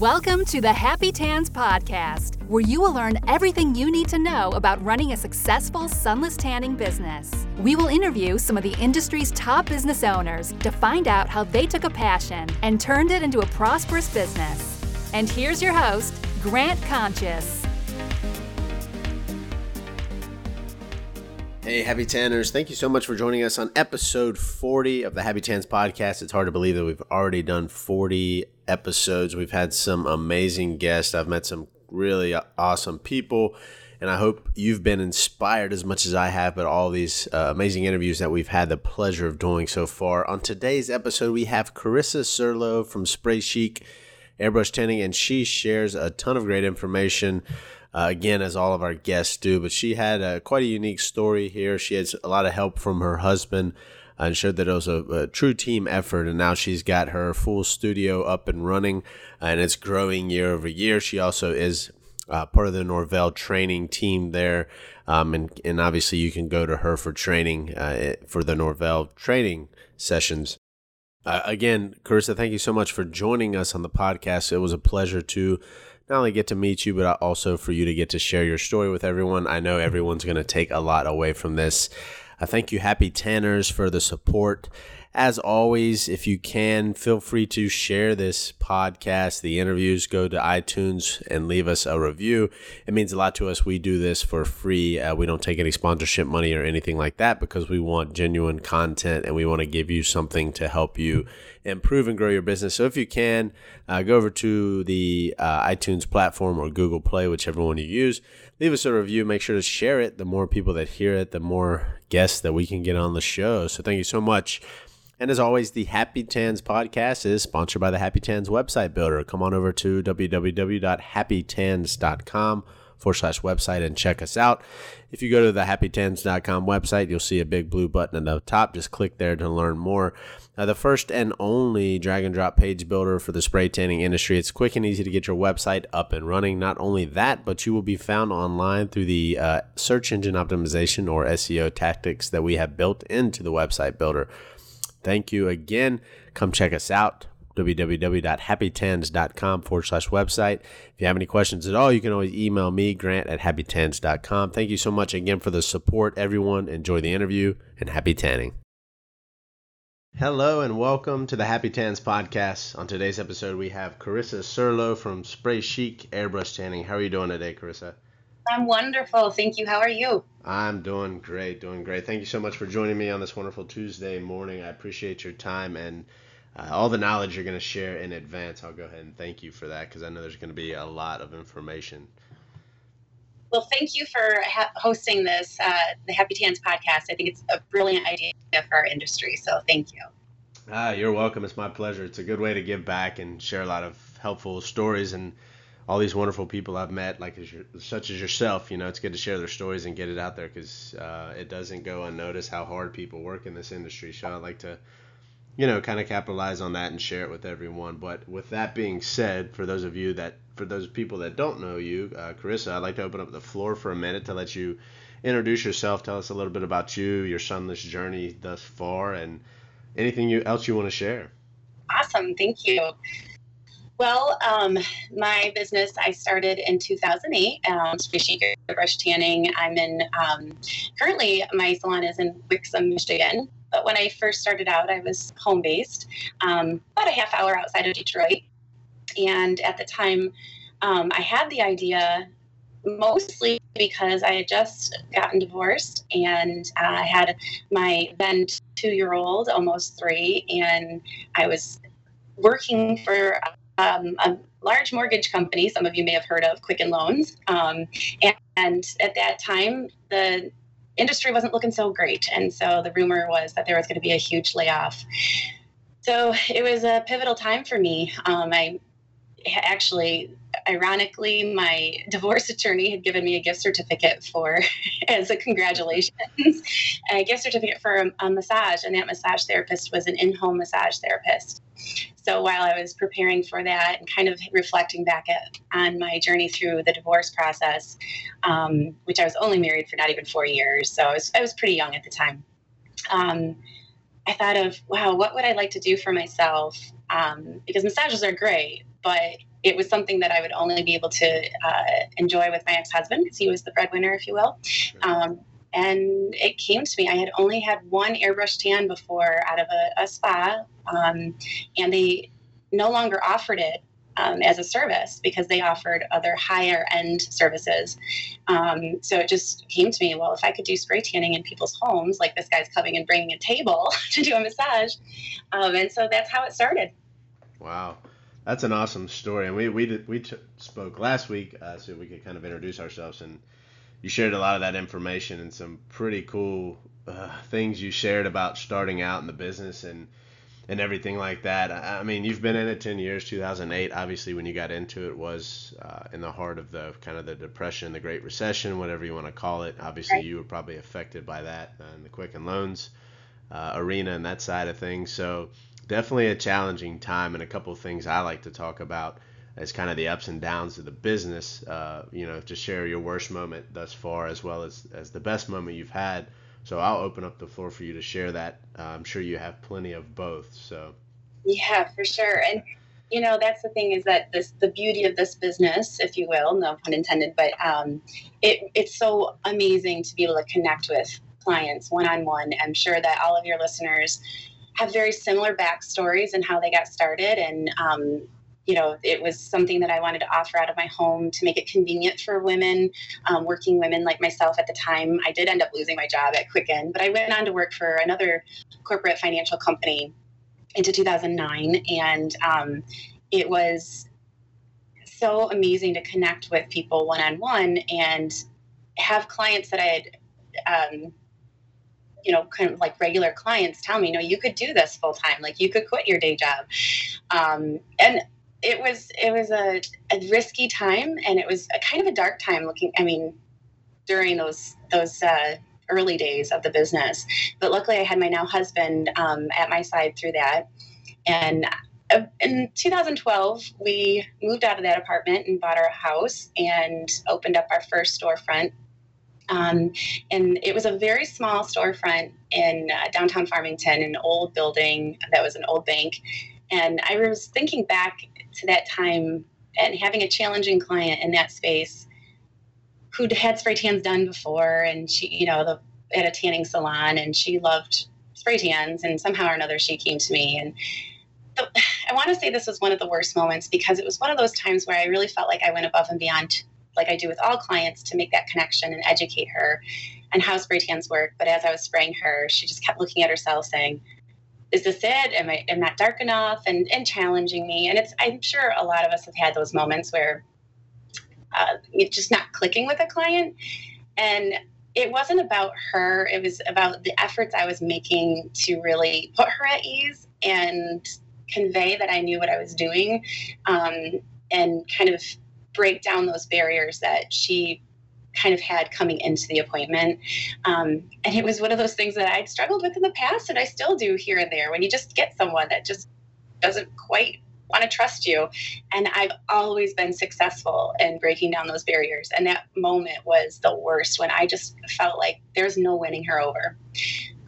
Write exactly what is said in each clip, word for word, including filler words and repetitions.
Welcome to the Happy Tans Podcast, where you will learn everything you need to know about running a successful sunless tanning business. We will interview some of the industry's top business owners to find out how they took a passion and turned it into a prosperous business. And here's your host, Grant Conscious. Hey, Happy Tanners. Thank you so much for joining us on episode forty of the Happy Tans Podcast. It's hard to believe that we've already done forty episodes. We've had some amazing guests. I've met some really awesome people, and I hope you've been inspired as much as I have by all these uh, amazing interviews that we've had the pleasure of doing so far. On today's episode, we have Carissa Serylo from Spray Chic Airbrush Tanning, and she shares a ton of great information. Uh, again, as all of our guests do, but she had a, quite a unique story here. She had a lot of help from her husband uh, and showed that it was a, a true team effort, and now she's got her full studio up and running, uh, and it's growing year over year. She also is uh, part of the Norvell training team there, um, and, and obviously you can go to her for training, uh, for the Norvell training sessions. Uh, again, Carissa, thank you so much for joining us on the podcast. It was a pleasure to not only get to meet you, but also for you to get to share your story with everyone. I know everyone's going to take a lot away from this. I thank you, Happy Tanners, for the support. As always, if you can, feel free to share this podcast, the interviews. Go to iTunes and leave us a review. It means a lot to us. We do this for free. Uh, we don't take any sponsorship money or anything like that because we want genuine content and we want to give you something to help you improve and grow your business. So if you can, uh, go over to the uh, iTunes platform or Google Play, whichever one you use. Leave us a review. Make sure to share it. The more people that hear it, the more guests that we can get on the show. So thank you so much. And as always, the Happy Tans Podcast is sponsored by the Happy Tans Website Builder. Come on over to www.happytans.com forward slash website and check us out. If you go to the happy tans dot com website, you'll see a big blue button at the top. Just click there to learn more. Now, the first and only drag and drop page builder for the spray tanning industry. It's quick and easy to get your website up and running. Not only that, but you will be found online through the uh, search engine optimization or S E O tactics that we have built into the website builder. Thank you again. Come check us out, www.happytans.com forward slash website. If you have any questions at all, you can always email me, Grant, at happy tans dot com. Thank you so much again for the support, everyone. Enjoy the interview, and happy tanning. Hello, and welcome to the Happy Tans Podcast. On today's episode, we have Carissa Serylo from Spray Chic Airbrush Tanning. How are you doing today, Carissa? I'm wonderful. Thank you. How are you? I'm doing great, doing great. Thank you so much for joining me on this wonderful Tuesday morning. I appreciate your time and uh, all the knowledge you're going to share in advance. I'll go ahead and thank you for that because I know there's going to be a lot of information. Well, thank you for ha- hosting this, uh, the Happy Tans Podcast. I think it's a brilliant idea for our industry, so thank you. Ah, you're welcome. It's my pleasure. It's a good way to give back and share a lot of helpful stories and all these wonderful people I've met, like as your, such as yourself. You know, it's good to share their stories and get it out there because uh, it doesn't go unnoticed how hard people work in this industry. So I like to, you know, kind of capitalize on that and share it with everyone. But with that being said, for those of you that, for those people that don't know you, uh, Carissa, I'd like to open up the floor for a minute to let you introduce yourself. Tell us a little bit about you, your sunless journey thus far, and anything you, else you want to share. Awesome. Thank you. Well, um, my business, I started in two thousand eight, um, Spray Chic Airbrush Tanning. I'm in, um, currently my salon is in Wixom, Michigan, but when I first started out, I was home-based, um, about a half hour outside of Detroit. And at the time, um, I had the idea mostly because I had just gotten divorced and uh, I had my then two-year-old, almost three, and I was working for Um, a large mortgage company, some of you may have heard of, Quicken Loans. Um, and, and at that time, the industry wasn't looking so great. And so the rumor was that there was going to be a huge layoff. So it was a pivotal time for me. Um, I actually, ironically, my divorce attorney had given me a gift certificate for, as a congratulations, a gift certificate for a, a massage. And that massage therapist was an in-home massage therapist. So while I was preparing for that and kind of reflecting back at, on my journey through the divorce process, um, which I was only married for not even four years, so I was, I was pretty young at the time, um, I thought of, wow, what would I like to do for myself? Um, because massages are great, but it was something that I would only be able to uh, enjoy with my ex-husband because he was the breadwinner, if you will. Sure. Um, and it came to me. I had only had one airbrush tan before out of a, a spa, um, and they no longer offered it um, as a service because they offered other higher end services. Um, so it just came to me, well, if I could do spray tanning in people's homes, like this guy's coming and bringing a table to do a massage. Um, and so that's how it started. Wow. That's an awesome story. And we, we, did, we t- spoke last week uh, so we could kind of introduce ourselves, and you shared a lot of that information and some pretty cool uh, things you shared about starting out in the business and, and everything like that. I, I mean, you've been in it ten years, two thousand eight, obviously when you got into it was uh, in the heart of the kind of the depression, the Great Recession, whatever you want to call it. Obviously you were probably affected by that uh, in the Quicken Loans uh, arena and that side of things. So definitely a challenging time, and a couple of things I like to talk about as kind of the ups and downs of the business, uh, you know, to share your worst moment thus far as well as, as the best moment you've had. So I'll open up the floor for you to share that. Uh, I'm sure you have plenty of both. So yeah, for sure. And, you know, that's the thing is that this the beauty of this business, if you will, no pun intended, but um, it it's so amazing to be able to connect with clients one-on-one. I'm sure that all of your listeners have very similar backstories and how they got started. And, um, you know, it was something that I wanted to offer out of my home to make it convenient for women, um, working women like myself at the time. I did end up losing my job at Quicken, but I went on to work for another corporate financial company into two thousand nine. And um, it was so amazing to connect with people one-on-one and have clients that I had, um, you know, kind of like regular clients tell me, no, you could do this full time. Like you could quit your day job. Um, and it was, it was a, a risky time, and it was a kind of a dark time looking, I mean, during those, those, uh, early days of the business, but luckily I had my now husband, um, at my side through that. And uh, in two thousand twelve, we moved out of that apartment and bought our house and opened up our first storefront. Um, and it was a very small storefront in uh, downtown Farmington, an old building that was an old bank. And I was thinking back to that time and having a challenging client in that space who'd had spray tans done before, and she, you know, the, at a tanning salon, and she loved spray tans, and somehow or another she came to me. And the, I want to say this was one of the worst moments because it was one of those times where I really felt like I went above and beyond, like I do with all clients, to make that connection and educate her on how spray tans work. But as I was spraying her, she just kept looking at herself saying, is this it? Am I am not dark enough? And, and challenging me. And it's, I'm sure a lot of us have had those moments where uh, it's just not clicking with a client. And it wasn't about her. It was about the efforts I was making to really put her at ease and convey that I knew what I was doing, um, and kind of break down those barriers that she kind of had coming into the appointment. Um, and it was one of those things that I'd struggled with in the past, and I still do here and there, when you just get someone that just doesn't quite want to trust you. And I've always been successful in breaking down those barriers. And that moment was the worst, when I just felt like there's no winning her over.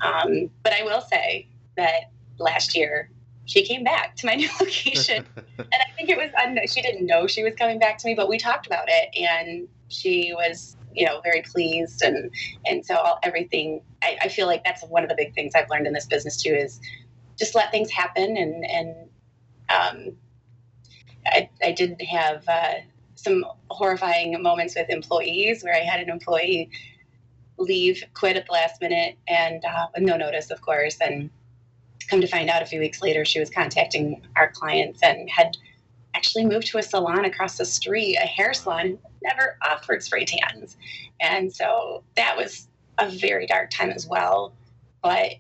Um, but I will say that last year, she came back to my new location, and I think it was, I don't know, she didn't know she was coming back to me, but we talked about it, and she was, you know, very pleased. And, and so all, everything, I, I feel like that's one of the big things I've learned in this business too, is just let things happen. And, and, um, I, I did have, uh, some horrifying moments with employees where I had an employee leave, quit at the last minute, and, uh, with no notice, of course. And come to find out a few weeks later, she was contacting our clients and had actually moved to a salon across the street, a hair salon, never offered spray tans. And so that was a very dark time as well. But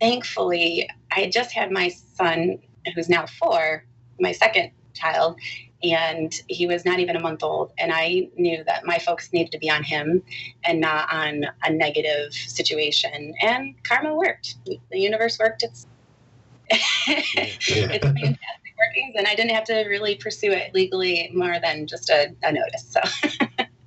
thankfully, I just had my son, who's now four, my second child, and he was not even a month old. And I knew that my focus needed to be on him and not on a negative situation. And karma worked. The universe worked its, yeah, yeah. its fantastic workings, and I didn't have to really pursue it legally more than just a, a notice. So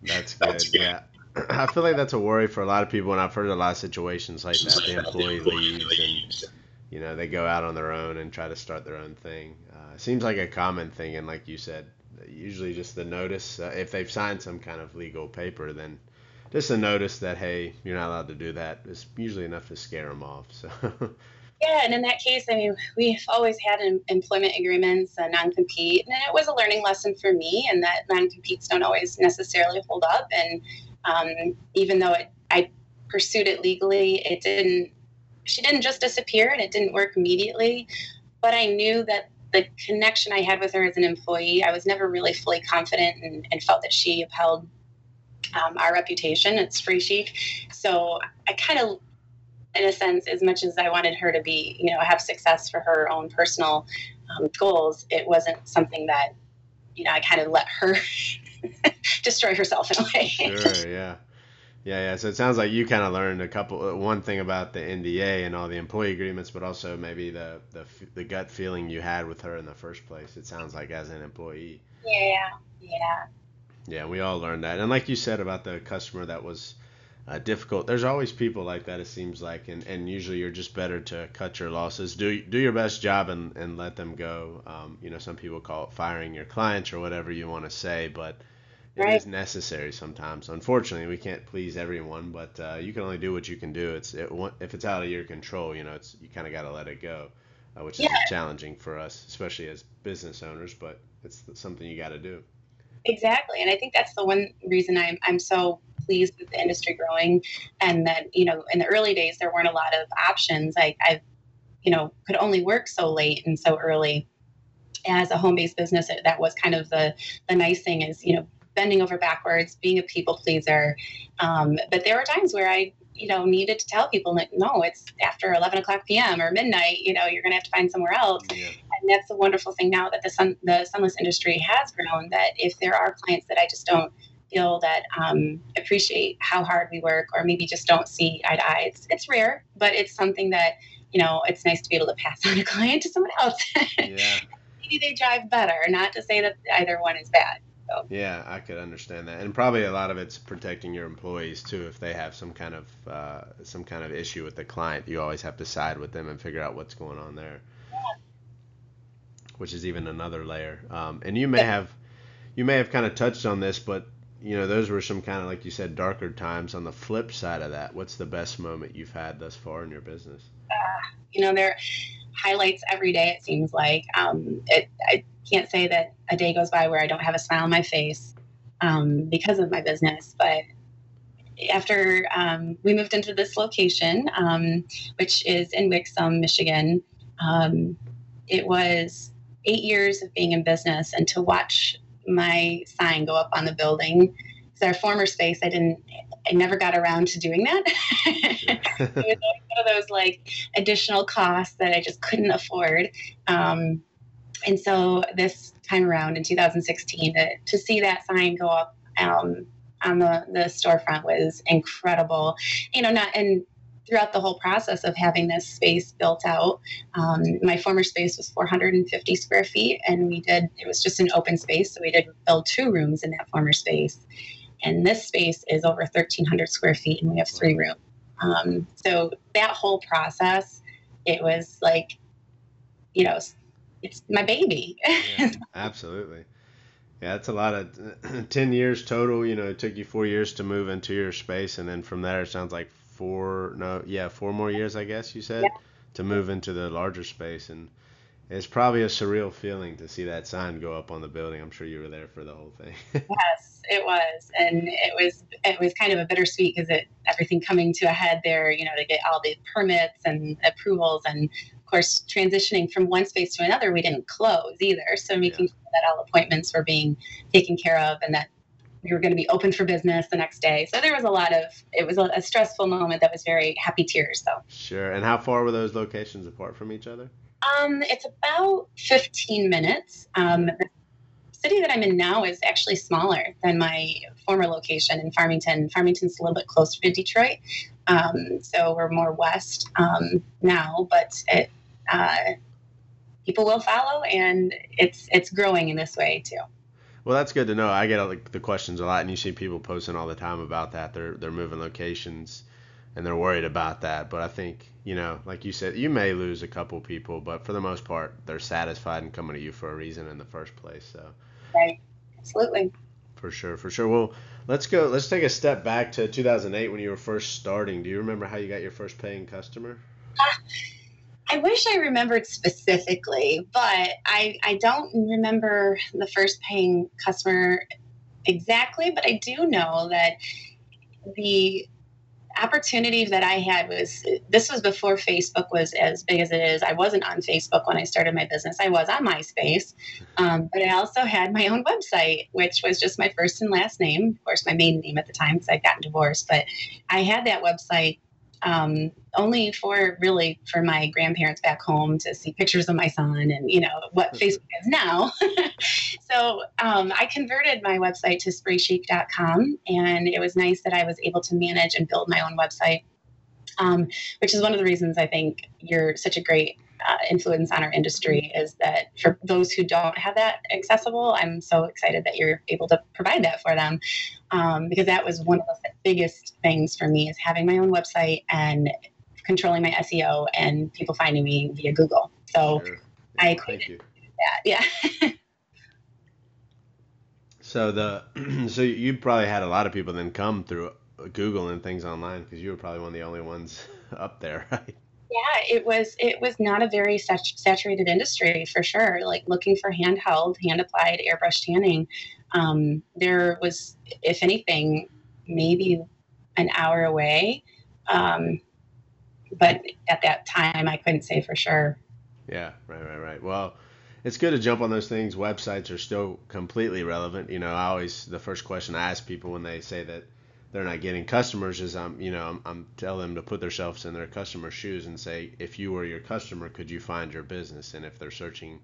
that's good. That's good. Yeah. I feel like that's a worry for a lot of people, and I've heard a lot of situations like that. The employee leaves and you know, they go out on their own and try to start their own thing. Uh, seems like a common thing, and like you said, usually just the notice, uh, if they've signed some kind of legal paper, then just a notice that, hey, you're not allowed to do that is usually enough to scare them off. So. Yeah, and in that case, I mean, we've always had an employment agreements, a non-compete, and it was a learning lesson for me, and that non-competes don't always necessarily hold up. And um, even though it, I pursued it legally, it didn't, she didn't just disappear, and it didn't work immediately. But I knew that the connection I had with her as an employee, I was never really fully confident and, and felt that she upheld um, our reputation at Spray Chic. So I kind of, in a sense, as much as I wanted her to be, you know, have success for her own personal um, goals, it wasn't something that, you know, I kind of let her destroy herself in a way. Sure, yeah. Yeah, yeah. So it sounds like you kind of learned a couple, one thing about the N D A and all the employee agreements, but also maybe the, the the gut feeling you had with her in the first place, it sounds like, as an employee. Yeah, yeah. Yeah, we all learned that. And like you said about the customer that was uh, difficult, there's always people like that, it seems like, and, and usually you're just better to cut your losses. Do do your best job and, and let them go. Um, you know, some people call it firing your clients or whatever you want to say, but it is necessary sometimes. Unfortunately, we can't please everyone, but uh, you can only do what you can do. It's it, if it's out of your control, you know, it's you kind of got to let it go, uh, which is yeah. challenging for us, especially as business owners. But it's something you got to do. Exactly, and I think that's the one reason I'm I'm so pleased with the industry growing, and that, you know, in the early days there weren't a lot of options. I I, you know, could only work so late and so early. As a home-based business, that was kind of the the nice thing is, you know, bending over backwards, being a people pleaser. Um, but there were times where I, you know, needed to tell people that, no, it's after eleven o'clock P M or midnight, you know, you're going to have to find somewhere else. Yeah. And that's the wonderful thing now that the sun, the sunless industry has grown, that if there are clients that I just don't feel that um, appreciate how hard we work, or maybe just don't see eye to eye, it's, it's rare, but it's something that, you know, it's nice to be able to pass on a client to someone else. Yeah. Maybe they drive better, not to say that either one is bad. Yeah, I could understand that, and probably a lot of it's protecting your employees too. If they have some kind of uh, some kind of issue with the client, you always have to side with them and figure out what's going on there, which is even another layer. Um, and you may have you may have kind of touched on this, but you know those were some kind of, like you said, darker times. On the flip side of that, what's the best moment you've had thus far in your business? Uh, you know, there are highlights every day. It seems like um, it. I, can't say that a day goes by where I don't have a smile on my face um, because of my business. But after um, we moved into this location, um, which is in Wixom, Michigan, um, it was eight years of being in business, and to watch my sign go up on the building. So our former space, I didn't, I never got around to doing that. It was one of those like additional costs that I just couldn't afford. Um, And so this time around in two thousand sixteen, to, to see that sign go up um, on the, the storefront was incredible. You know, not and throughout the whole process of having this space built out, um, my former space was four hundred fifty square feet, and we did, it was just an open space, so we did build two rooms in that former space. And this space is over thirteen hundred square feet, and we have three rooms. Um, so that whole process, it was like, you know, it's my baby. Yeah, absolutely. Yeah, that's a lot of ten years total. You know, it took you four years to move into your space. And then from there, it sounds like four, no, yeah, four more years, I guess you said, yeah. to move into the larger space. And it's probably a surreal feeling to see that sign go up on the building. I'm sure you were there for the whole thing. Yes, it was. And it was it was kind of a bittersweet because it everything coming to a head there, you know, to get all the permits and approvals and course, transitioning from one space to another, we didn't close either. So making yeah. sure that all appointments were being taken care of and that we were going to be open for business the next day. So there was a lot of, it was a stressful moment that was very happy tears though. Sure. And how far were those locations apart from each other? Um, it's about fifteen minutes. Um, the city that I'm in now is actually smaller than my former location in Farmington. Farmington's a little bit closer to Detroit. Um, so we're more west um, now, but it, Uh, people will follow, and it's it's growing in this way too. Well, that's good to know. I get like, the questions a lot, and you see people posting all the time about that. They're they're moving locations. and they're worried about that. But I think, you know, like you said, you may lose a couple people, but for the most part, they're satisfied and coming to you for a reason in the first place. So, right, absolutely. For sure, for sure. Well, let's go. Let's take a step back to two thousand eight when you were first starting. Do you remember how you got your first paying customer? Uh, I wish I remembered specifically, but I, I don't remember the first paying customer exactly, but I do know that the opportunity that I had was, this was before Facebook was as big as it is. I wasn't on Facebook when I started my business. I was on MySpace, um, but I also had my own website, which was just my first and last name. Of course, my maiden name at the time because I'd gotten divorced, but I had that website um, only for really for my grandparents back home to see pictures of my son and, you know, what Facebook is now. So um, I converted my website to spray chic dot com, and it was nice that I was able to manage and build my own website, um, which is one of the reasons I think you're such a great uh, influence on our industry, is that for those who don't have that accessible, I'm so excited that you're able to provide that for them, um, because that was one of the biggest things for me, is having my own website and controlling my S E O and people finding me via Google. So sure. Yeah, I created that. Yeah. So the so you probably had a lot of people then come through Google and things online, because you were probably one of the only ones up there, right? Yeah, it was it was not a very saturated industry for sure. Like looking for handheld, hand applied airbrush tanning, um, there was, if anything, maybe an hour away, um, but at that time I couldn't say for sure. Yeah, right, right, right. Well, it's good to jump on those things. Websites are still completely relevant. You know, I always, the first question I ask people when they say that they're not getting customers is, I'm, you know, I'm, I'm telling them to put themselves in their customer's shoes and say, if you were your customer, could you find your business? And if they're searching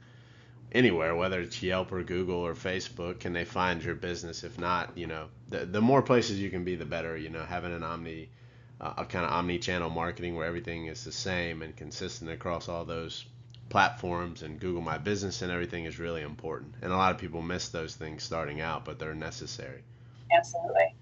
anywhere, whether it's Yelp or Google or Facebook, can they find your business? If not, you know, the, the more places you can be, the better. You know, having an omni, uh, a kind of omni-channel marketing where everything is the same and consistent across all those platforms and Google My Business and everything is really important. And a lot of people miss those things starting out, but they're necessary. Absolutely.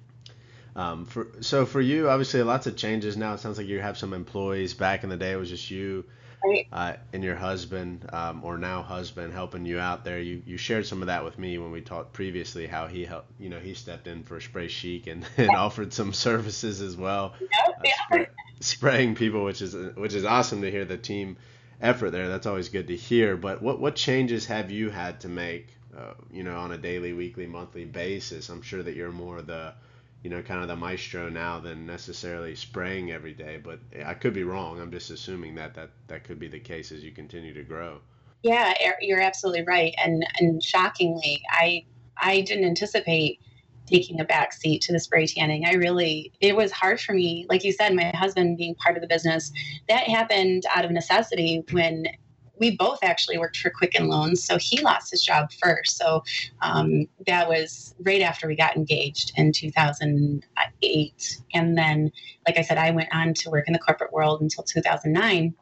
Um, for, so for you, obviously lots of changes now. It sounds like you have some employees. Back in the day, it was just you right. uh, and your husband um, or now husband helping you out there. You you shared some of that with me when we talked previously, how he helped, you know, he stepped in for Spray Chic and, and yeah. offered some services as well, yeah. Uh, yeah. spraying people, which is, which is awesome to hear the team effort there. That's always good to hear. But what, what changes have you had to make, uh, you know, on a daily, weekly, monthly basis? I'm sure that you're more the, you know, kind of the maestro now than necessarily spraying every day, but I could be wrong. I'm just assuming that that, that could be the case as you continue to grow. Yeah, you're absolutely right. And, and shockingly, I, I didn't anticipate taking a back seat to the spray tanning. I really, it was hard for me. Like you said, my husband being part of the business, that happened out of necessity when we both actually worked for Quicken Loans. So he lost his job first. So um, that was right after we got engaged in two thousand eight. And then, like I said, I went on to work in the corporate world until two thousand nine.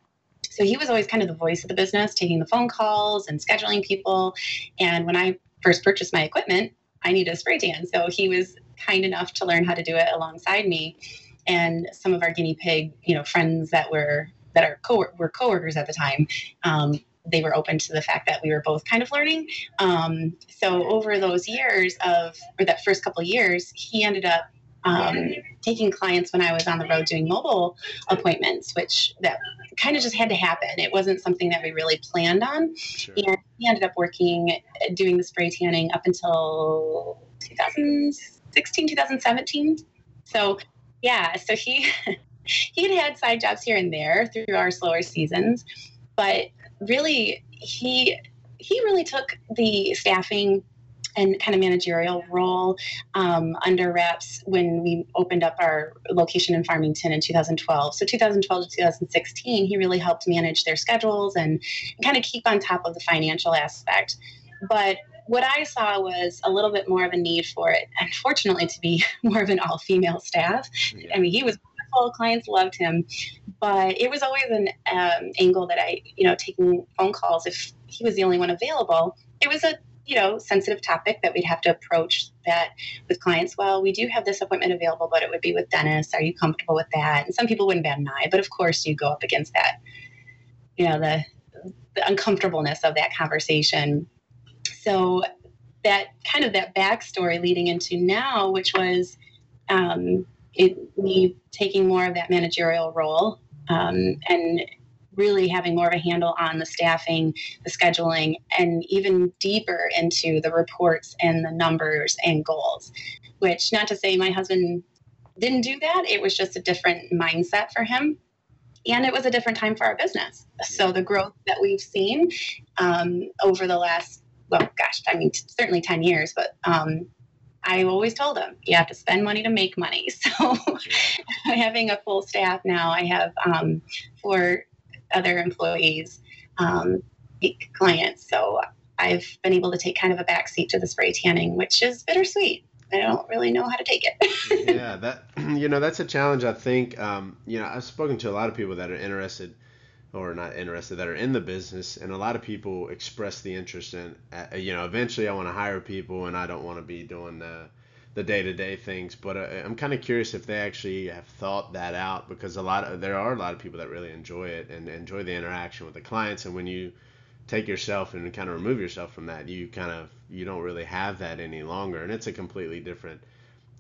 So he was always kind of the voice of the business, taking the phone calls and scheduling people. And when I first purchased my equipment, I need a spray tan. So he was kind enough to learn how to do it alongside me, and some of our guinea pig, you know, friends that were that are co were coworkers at the time. Um, they were open to the fact that we were both kind of learning. Um, so over those years of, or that first couple of years, he ended up um, taking clients when I was on the road doing mobile appointments, which that kind of just had to happen. It wasn't something that we really planned on. Sure. And he ended up working, doing the spray tanning up until two thousand sixteen, two thousand seventeen. So yeah, so he, he had had side jobs here and there through our slower seasons, but really he, he really took the staffing and kind of managerial role um, under wraps when we opened up our location in Farmington in two thousand twelve. So two thousand twelve to two thousand sixteen, he really helped manage their schedules and kind of keep on top of the financial aspect. But what I saw was a little bit more of a need for it, unfortunately, to be more of an all-female staff. Yeah. I mean, he was wonderful. Clients loved him. But it was always an um, angle that I, you know, taking phone calls, if he was the only one available, it was a, you know, sensitive topic that we'd have to approach that with clients. Well, we do have this appointment available, but it would be with Dennis. Are you comfortable with that? And some people wouldn't bat an eye, but of course you go up against that, you know, the, the uncomfortableness of that conversation. So that kind of that backstory leading into now, which was um, it, me taking more of that managerial role um, and really having more of a handle on the staffing, the scheduling, and even deeper into the reports and the numbers and goals, which not to say my husband didn't do that. It was just a different mindset for him. And it was a different time for our business. So the growth that we've seen um, over the last, well, gosh, I mean, t- certainly ten years, but um, I always told him, you have to spend money to make money. So having a full staff now, I have um, four other employees, um, clients. So I've been able to take kind of a backseat to the spray tanning, which is bittersweet. I don't really know how to take it. yeah, that you know, that's a challenge. I think um, you know, I've spoken to a lot of people that are interested, or not interested, that are in the business, and a lot of people express the interest in, uh, you know, eventually I want to hire people, and I don't want to be doing the the day to day things. But uh, I'm kind of curious if they actually have thought that out, because a lot of there are a lot of people that really enjoy it and enjoy the interaction with the clients, and when you take yourself and kind of remove yourself from that, you kind of, you don't really have that any longer. And it's a completely different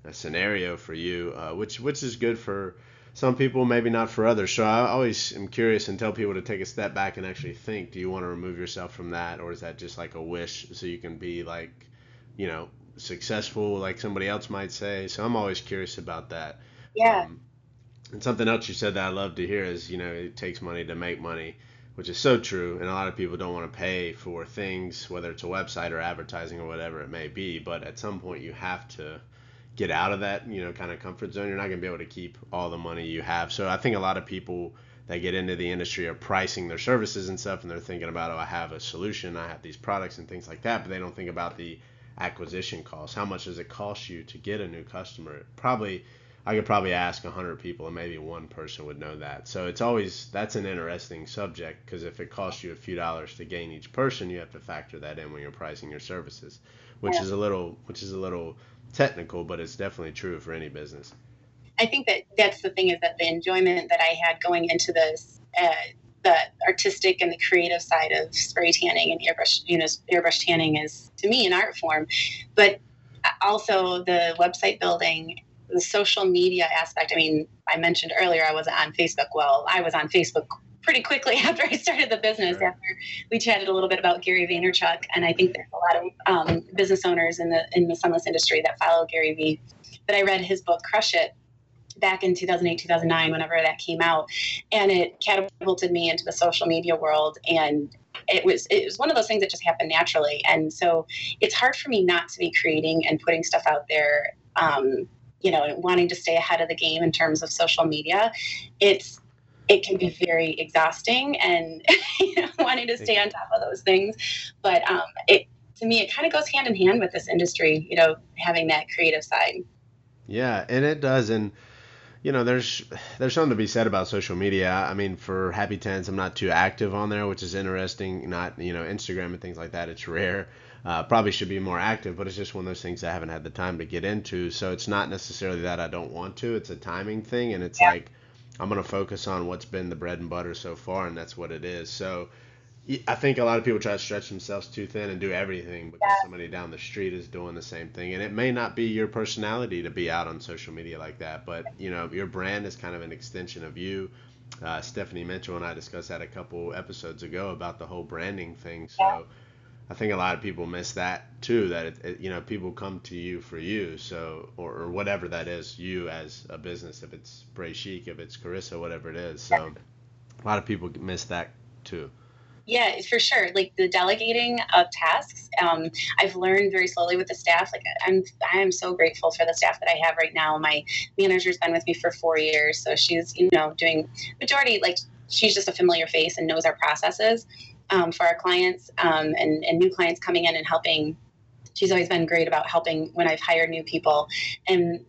uh, scenario for you, uh, which, which is good for some people, maybe not for others. So I always am curious and tell people to take a step back and actually think, do you want to remove yourself from that? Or is that just like a wish so you can be like, you know, successful, like somebody else might say. So I'm always curious about that. Yeah. Um, and something else you said that I love to hear is, you know, it takes money to make money, which is so true. And a lot of people don't want to pay for things, whether it's a website or advertising or whatever it may be. But at some point you have to get out of that, you know, kind of comfort zone. You're not going to be able to keep all the money you have. So I think a lot of people that get into the industry are pricing their services and stuff. And they're thinking about, oh, I have a solution. I have these products and things like that. But they don't think about the acquisition costs. How much does it cost you to get a new customer? Probably I could probably ask one hundred people and maybe one person would know that. So it's always, that's an interesting subject, because if it costs you a few dollars to gain each person, you have to factor that in when you're pricing your services, which yeah. is a little, which is a little technical, but it's definitely true for any business. I think that that's the thing, is that the enjoyment that I had going into this, uh, the artistic and the creative side of spray tanning and airbrush, you know, airbrush tanning is to me an art form, but also the website building, the social media aspect. I mean, I mentioned earlier I wasn't on Facebook. Well, I was on Facebook pretty quickly after I started the business. Sure. After we chatted a little bit about Gary Vaynerchuk, and I think there's a lot of um, business owners in the in the sunless industry that follow Gary V. But I read his book Crush It back in two thousand eight, two thousand nine, whenever that came out, and it catapulted me into the social media world. And it was it was one of those things that just happened naturally. And so it's hard for me not to be creating and putting stuff out there. Um, you know, wanting to stay ahead of the game in terms of social media, it's, it can be very exhausting, and you know, wanting to stay on top of those things. But um, it, to me, it kind of goes hand in hand with this industry, you know, having that creative side. Yeah. And it does. And, you know, there's, there's something to be said about social media. I mean, for Happy Tens, I'm not too active on there, which is interesting. Not, you know, Instagram and things like that. It's rare. Uh, probably should be more active, but it's just one of those things I haven't had the time to get into. So it's not necessarily that I don't want to. It's a timing thing, and it's yeah. like I'm going to focus on what's been the bread and butter so far, and that's what it is. So I think a lot of people try to stretch themselves too thin and do everything because yeah. somebody down the street is doing the same thing. And it may not be your personality to be out on social media like that, but you know, your brand is kind of an extension of you. Uh, Stephanie Mitchell and I discussed that a couple episodes ago about the whole branding thing. So. Yeah. I think a lot of people miss that too, that, it, it, you know, people come to you for you. So, or, or whatever that is, you as a business, if it's Spray Chic, if it's Carissa, whatever it is. So a lot of people miss that too. Yeah, for sure. Like the delegating of tasks. Um, I've learned very slowly with the staff. Like I'm, I'm so grateful for the staff that I have right now. My manager's been with me for four years. So she's, you know, doing majority, like she's just a familiar face and knows our processes. Um, for our clients um, and, and new clients coming in and helping. She's always been great about helping when I've hired new people. And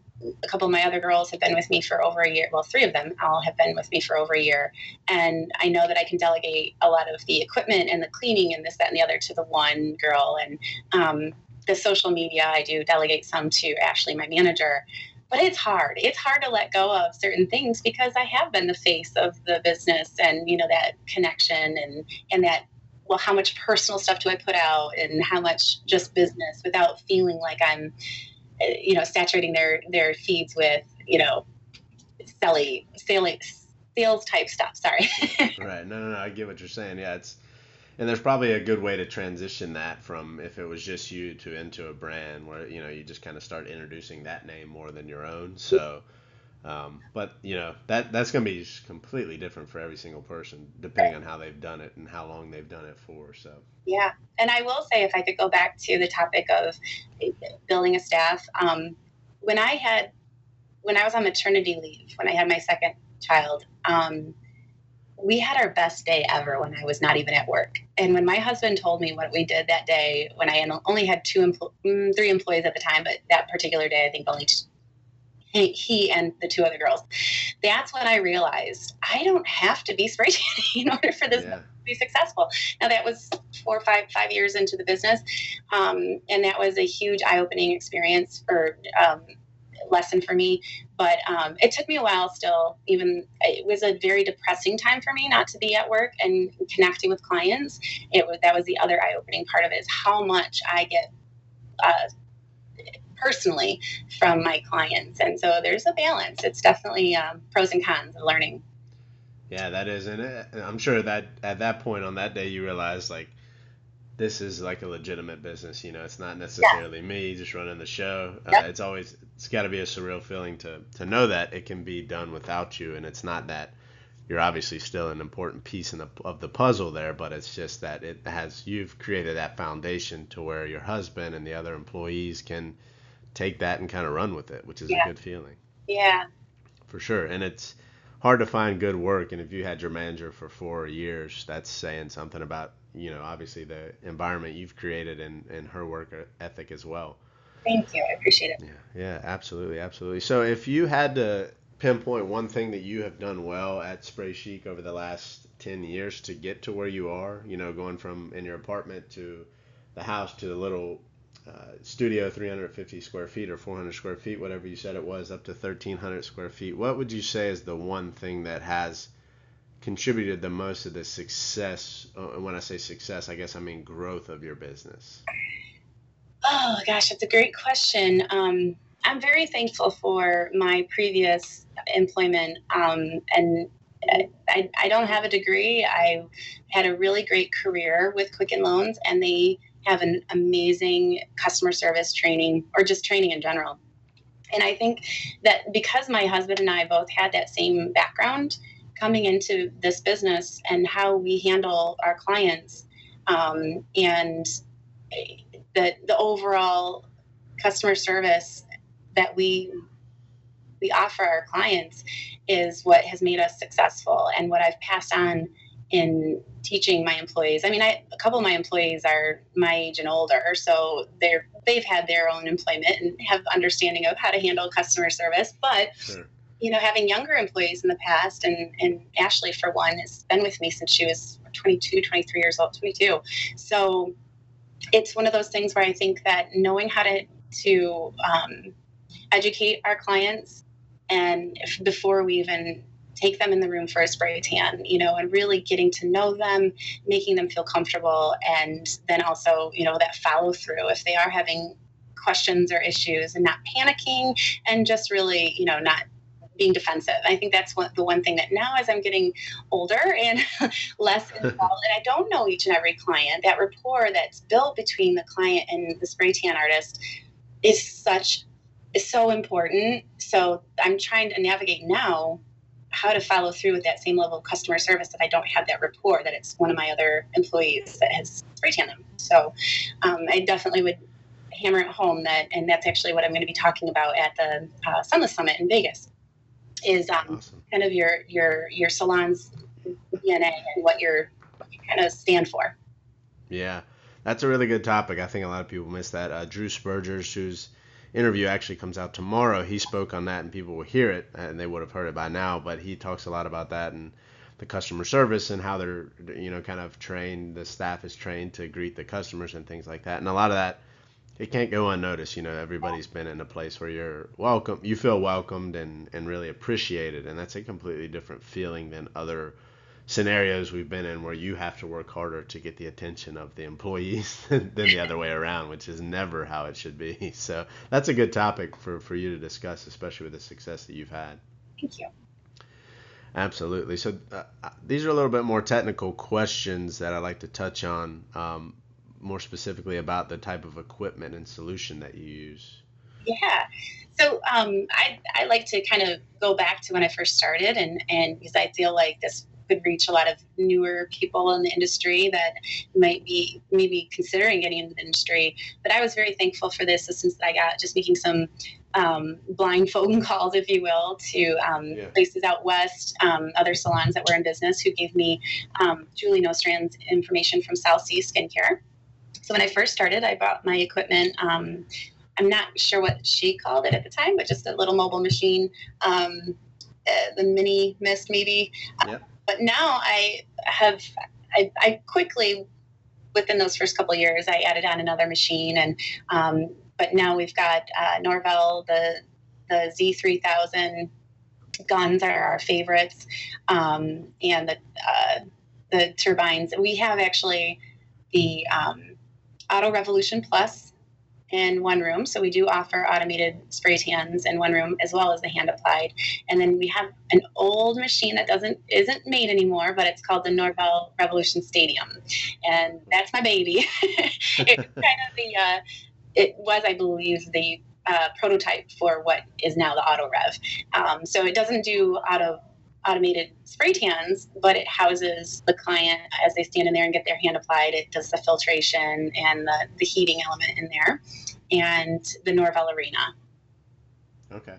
a couple of my other girls have been with me for over a year. Well, three of them all have been with me for over a year. And I know that I can delegate a lot of the equipment and the cleaning and this, that, and the other to the one girl. And um, the social media, I do delegate some to Ashley, my manager. But it's hard. It's hard to let go of certain things because I have been the face of the business and, you know, that connection and, and that, well, how much personal stuff do I put out and how much just business without feeling like I'm, you know, saturating their, their feeds with, you know, selling, selling, sales type stuff. Sorry. Right. No, no, no. I get what you're saying. Yeah. It's, and there's probably a good way to transition that from if it was just you to into a brand where, you know, you just kind of start introducing that name more than your own. So, um, but you know, that, that's going to be completely different for every single person, depending on how they've done it and how long they've done it for. So, yeah. And I will say, if I could go back to the topic of building a staff, um, when I had, when I was on maternity leave, when I had my second child, um, we had our best day ever when I was not even at work. And when my husband told me what we did that day, when I only had two, empl- three employees at the time, but that particular day, I think only two, he and the two other girls, that's when I realized I don't have to be spray tanning in order for this yeah. to be successful. Now that was four or five, five years into the business. Um, and that was a huge eye-opening experience for, um, lesson for me, but um, it took me a while still. Even it was a very depressing time for me not to be at work and connecting with clients. It was, that was the other eye-opening part of it, is how much I get uh, personally from my clients. And so there's a balance. It's definitely um, pros and cons of learning. Yeah, that is. And it, I'm sure that at that point on that day, you realize like, this is like a legitimate business, you know, it's not necessarily yeah. me just running the show. Uh, yep. It's always, it's gotta be a surreal feeling to, to know that it can be done without you. And it's not that you're obviously still an important piece in the, of the puzzle there, but it's just that it has, you've created that foundation to where your husband and the other employees can take that and kind of run with it, which is yeah. a good feeling. Yeah, for sure. And it's hard to find good work. And if you had your manager for four years, that's saying something about, you know, obviously the environment you've created and, and her work ethic as well. Thank you. I appreciate it. Yeah, yeah, absolutely. Absolutely. So if you had to pinpoint one thing that you have done well at Spray Chic over the last ten years to get to where you are, you know, going from in your apartment to the house to the little uh, studio, three hundred fifty square feet or four hundred square feet, whatever you said it was, up to thirteen hundred square feet. What would you say is the one thing that has contributed the most of the success? And when I say success, I guess I mean growth of your business. Oh gosh, that's a great question. Um, I'm very thankful for my previous employment. Um, and I, I don't have a degree. I had a really great career with Quicken Loans, and they have an amazing customer service training, or just training in general. And I think that because my husband and I both had that same background coming into this business and how we handle our clients, um, and the the overall customer service that we we offer our clients is what has made us successful and what I've passed on in teaching my employees. I mean, I, a couple of my employees are my age and older, so they're they've had their own employment and have understanding of how to handle customer service, but. Sure. You know, having younger employees in the past, and, and Ashley, for one, has been with me since she was twenty-two, twenty-three years old, twenty-two. So it's one of those things where I think that knowing how to, to um, educate our clients, and if, before we even take them in the room for a spray tan, you know, and really getting to know them, making them feel comfortable, and then also, you know, that follow through if they are having questions or issues, and not panicking, and just really, you know, not being defensive. I think that's one, the one thing that now, as I'm getting older and less involved, and I don't know each and every client, that rapport that's built between the client and the spray tan artist is such, is so important. So I'm trying to navigate now how to follow through with that same level of customer service that I don't have that rapport, that it's one of my other employees that has spray tan them. So um, I definitely would hammer it home that, and that's actually what I'm going to be talking about at the uh, Sunless Summit in Vegas. Is um, awesome. Kind of your, your, your salon's D N A and what you're what you kind of stand for. Yeah, that's a really good topic. I think a lot of people miss that. Uh, Drew Spurgers, who's interview actually comes out tomorrow. He spoke on that, and people will hear it, and they would have heard it by now. But he talks a lot about that and the customer service and how they're, you know, kind of trained, the staff is trained to greet the customers and things like that. And a lot of that, it can't go unnoticed. You know, everybody's been in a place where you're welcome, you feel welcomed and, and really appreciated. And that's a completely different feeling than other scenarios we've been in where you have to work harder to get the attention of the employees than the other way around, which is never how it should be. So that's a good topic for, for you to discuss, especially with the success that you've had. Thank you. Absolutely. So uh, these are a little bit more technical questions that I like to touch on, um, more specifically about the type of equipment and solution that you use. Yeah. So um, I, I like to kind of go back to when I first started, and, and because I feel like this could reach a lot of newer people in the industry that might be maybe considering getting into the industry. But I was very thankful for the assistance that I got, just making some um, blind phone calls, if you will, to um, yeah. places out west, um, other salons that were in business, who gave me um, Julie Nostrand's information from South Sea Skincare. So when I first started, I bought my equipment. Um, I'm not sure what she called it at the time, but just a little mobile machine, um, uh, the mini mist maybe. Yeah. But now I have, I, I quickly, within those first couple of years, I added on another machine. And, um, but now we've got uh, Norvell, the the Z three thousand guns are our favorites, um, and the, uh, the turbines. We have actually the um, Auto Revolution Plus in one room. So we do offer automated spray tans in one room, as well as the hand applied. And then we have an old machine that doesn't isn't made anymore, but it's called the Norvell Revolution Stadium, and that's my baby. It's kind of the uh, it was, I believe, the uh, prototype for what is now the Auto Rev. Um, so it doesn't do auto automated spray tans, but it houses the client as they stand in there and get their hand applied. It does the filtration and the, the heating element in there, and the Norvell Arena. Okay.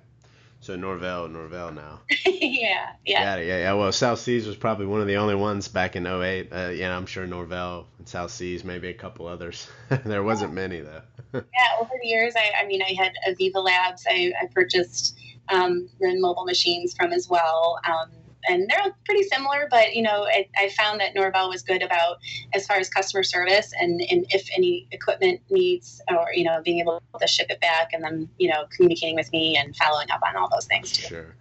So Norvell, Norvell now. yeah, yeah. Got it. Yeah, yeah. Well, South Seas was probably one of the only ones back in oh eight. Uh, yeah, I'm sure Norvell and South Seas, maybe a couple others. There wasn't many, though. Yeah, over the years, I, I mean, I had Aviva Labs. I, I purchased um, Rin mobile machines from as well. Um, and they're pretty similar, but, you know, I, I found that Norvell was good about as far as customer service and, and if any equipment needs, or, you know, being able to ship it back, and then, you know, communicating with me and following up on all those things too. Sure.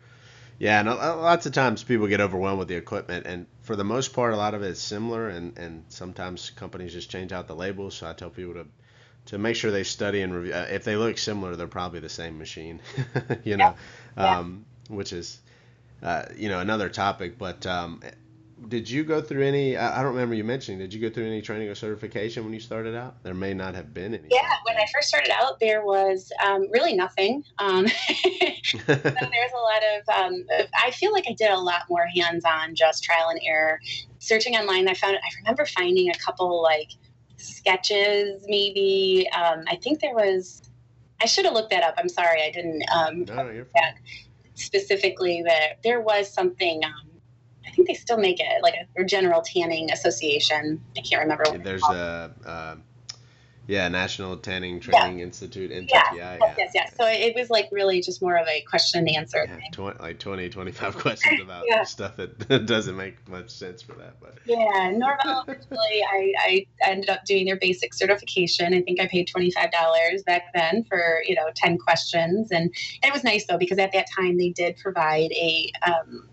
Yeah. And lots of times people get overwhelmed with the equipment, and for the most part, a lot of it is similar, and, and sometimes companies just change out the labels. So I tell people to to make sure they study and review. Uh, if they look similar, they're probably the same machine, you know, yeah. Um, yeah. Which is, uh, you know, another topic. But um, did you go through any, I, I don't remember you mentioning, did you go through any training or certification when you started out? There may not have been any. Yeah, when I first started out, there was um, really nothing. Um, so there was a lot of, um, I feel like I did a lot more hands-on, just trial and error. Searching online, I found, I remember finding a couple, like, sketches maybe. Um, I think there was, I should have looked that up. I'm sorry. I didn't um, no, you're fine. Specifically that there was something, um, I think they still make it, like a general tanning association. I can't remember. What There's a, uh, yeah, National Tanning Training yeah. Institute, N T T I. Yeah. Yeah. Yes, yes, yes. So it was like really just more of a question and answer yeah, thing. twenty, like twenty, twenty-five questions about yeah. stuff that doesn't make much sense for that. But yeah, Norvell, originally, I, I ended up doing their basic certification. I think I paid twenty-five dollars back then for, you know, ten questions. And, and it was nice, though, because at that time they did provide a um,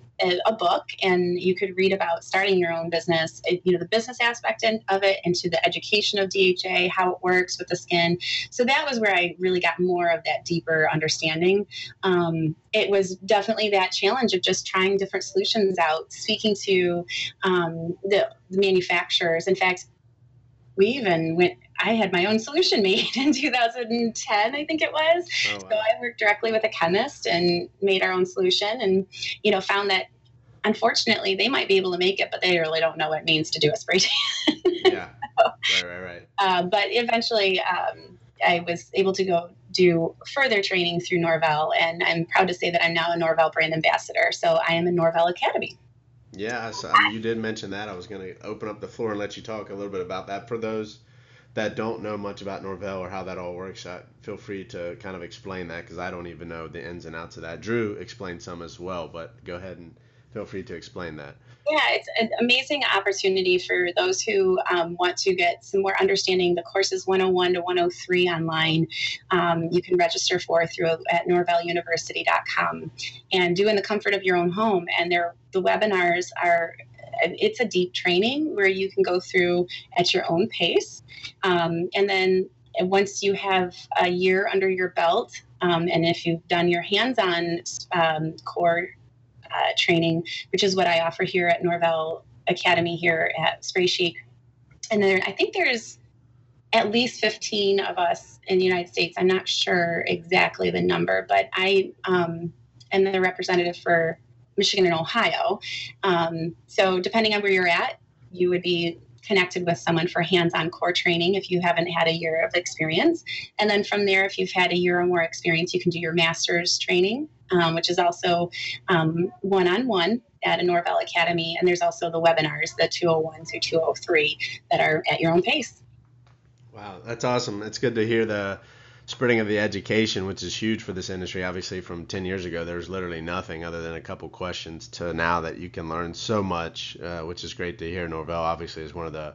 a book, and you could read about starting your own business, you know, the business aspect of it, into the education of D H A, how it works with the skin. So that was where I really got more of that deeper understanding. Um, it was definitely that challenge of just trying different solutions out, speaking to um, the, the manufacturers. In fact, we even went, I had my own solution made in two thousand ten, I think it was. Oh, wow. So I worked directly with a chemist and made our own solution, and, you know, found that unfortunately they might be able to make it, but they really don't know what it means to do a spray tan. Yeah. So, right, right, right. Uh, but eventually um, I was able to go do further training through Norvell, and I'm proud to say that I'm now a Norvell brand ambassador. So I am a Norvell Academy. Yeah, so, I mean, you did mention that. I was going to open up the floor and let you talk a little bit about that for those that don't know much about Norvell or how that all works, I feel free to kind of explain that, because I don't even know the ins and outs of that. Drew explained some as well, but go ahead and feel free to explain that. Yeah, it's an amazing opportunity for those who um, want to get some more understanding. The courses one oh one to one oh three online, um, you can register for through at norvell university dot com, and do in the comfort of your own home. And they're, the webinars are, it's a deep training where you can go through at your own pace. Um, and then once you have a year under your belt, um, and if you've done your hands-on um, core Uh, training, which is what I offer here at Norvell Academy here at Spray Chic. And there, I think there's at least fifteen of us in the United States. I'm not sure exactly the number, but I um, am the representative for Michigan and Ohio. Um, so depending on where you're at, you would be connected with someone for hands-on core training if you haven't had a year of experience. And then from there, if you've had a year or more experience, you can do your master's training, Um, which is also um, one-on-one at a Norvell Academy. And there's also the webinars, the two oh one through two oh three, that are at your own pace. Wow, that's awesome. It's good to hear the spreading of the education, which is huge for this industry. Obviously, from ten years ago, there was literally nothing other than a couple questions to now that you can learn so much, uh, which is great to hear. Norvell, obviously, is one of the,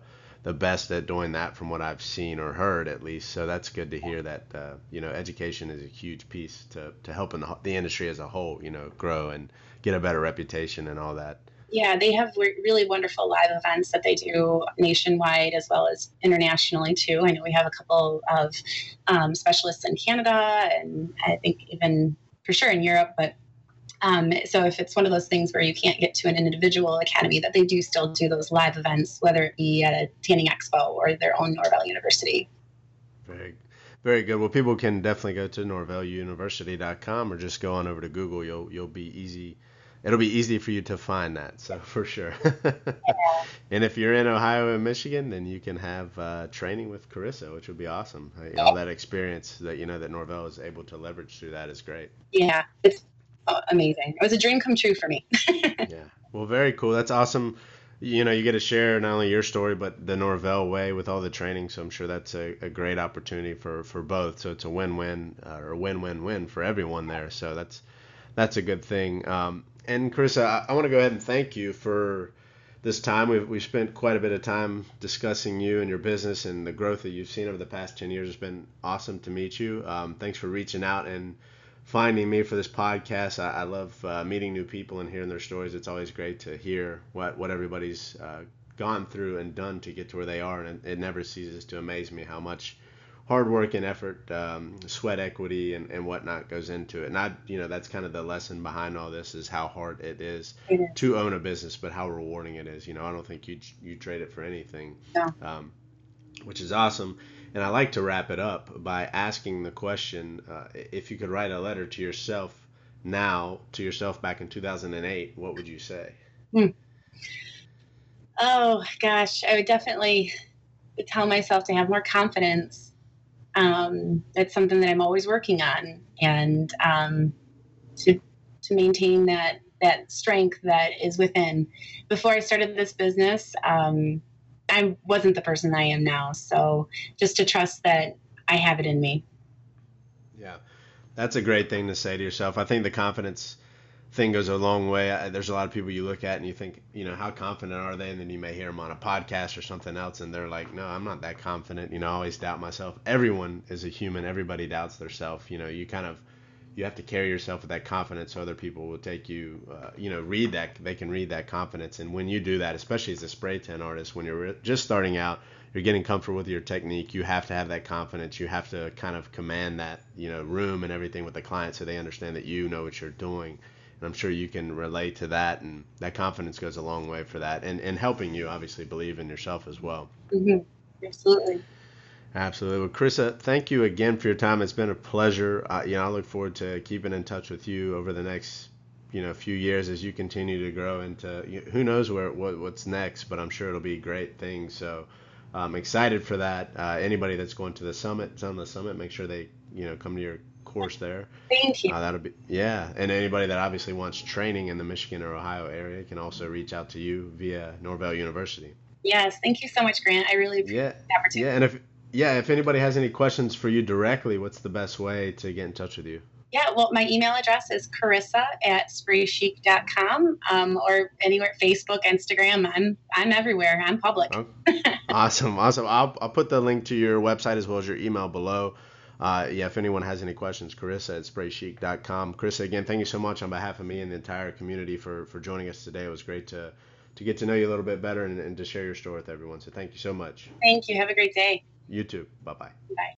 the best at doing that from what I've seen or heard, at least. So that's good to hear that, uh, you know, education is a huge piece to, to helping the, the industry as a whole, you know, grow and get a better reputation and all that. Yeah, they have re- really wonderful live events that they do nationwide as well as internationally, too. I know we have a couple of um, specialists in Canada, and I think even for sure in Europe, but Um, so if it's one of those things where you can't get to an individual academy, that they do still do those live events, whether it be at a tanning expo or their own Norvell University. Very, very good. Well, people can definitely go to norvell university dot com or just go on over to Google. You'll you'll be easy. It'll be easy for you to find that. So for sure. Yeah. And if you're in Ohio and Michigan, then you can have uh, training with Carissa, which would be awesome. Yeah. All that experience that, you know, that Norvell is able to leverage through that is great. Yeah, it's Oh, amazing. It was a dream come true for me. Yeah. Well, very cool. That's awesome. You know, you get to share not only your story, but the Norvell way with all the training. So I'm sure that's a, a great opportunity for, for both. So it's a win-win uh, or win-win-win for everyone there. So that's, that's a good thing. Um, and Carissa, I, I want to go ahead and thank you for this time. We've, we've spent quite a bit of time discussing you and your business and the growth that you've seen over the past ten years. It's been awesome to meet you. Um, thanks for reaching out and finding me for this podcast. I, I love uh, meeting new people and hearing their stories. It's always great to hear what, what everybody's uh, gone through and done to get to where they are. And it, it never ceases to amaze me how much hard work and effort, um, sweat equity and, and whatnot goes into it. And I, you know, that's kind of the lesson behind all this, is how hard it is to own a business, but how rewarding it is. You know, I don't think you, you trade it for anything, yeah. um, which is awesome. And I like to wrap it up by asking the question, uh, if you could write a letter to yourself now, to yourself back in two thousand eight, what would you say? Hmm. Oh, gosh, I would definitely tell myself to have more confidence. Um, that's something that I'm always working on. And um, to to maintain that, that strength that is within. Before I started this business, um I wasn't the person I am now. So just to trust that I have it in me. Yeah, that's a great thing to say to yourself. I think the confidence thing goes a long way. I, there's a lot of people you look at and you think, you know, how confident are they? And then you may hear them on a podcast or something else, and they're like, no, I'm not that confident. You know, I always doubt myself. Everyone is a human. Everybody doubts themselves. You know, you kind of, you have to carry yourself with that confidence so other people will take you, uh, you know, read that, they can read that confidence. And when you do that, especially as a spray tan artist, when you're just starting out, you're getting comfortable with your technique, you have to have that confidence. You have to kind of command that, you know, room and everything with the client so they understand that you know what you're doing. And I'm sure you can relate to that. And that confidence goes a long way for that, and, and helping you obviously believe in yourself as well. Mm-hmm. Absolutely. Absolutely. Well, Carissa, thank you again for your time. It's been a pleasure. Uh, you know, I look forward to keeping in touch with you over the next, you know, few years as you continue to grow into, you know, who knows where what, what's next, but I'm sure it'll be great things. So I'm um, excited for that. Uh, anybody that's going to the summit, Sunless Summit, make sure they, you know, come to your course there. Thank you. Uh, that'll be yeah. And anybody that obviously wants training in the Michigan or Ohio area can also reach out to you via Norvell University. Yes. Thank you so much, Grant. I really appreciate yeah. the opportunity. Yeah. And if yeah, if anybody has any questions for you directly, what's the best way to get in touch with you? Yeah, well, my email address is Carissa at spray chic dot com, um, or anywhere, Facebook, Instagram. I'm I'm everywhere. I'm public. Okay. Awesome, awesome. I'll I'll put the link to your website as well as your email below. Uh, yeah, if anyone has any questions, Carissa at spray chic dot com. Carissa, again, thank you so much on behalf of me and the entire community for for joining us today. It was great to to get to know you a little bit better and, and to share your story with everyone. So thank you so much. Thank you. Have a great day. You too. Bye-bye. Bye.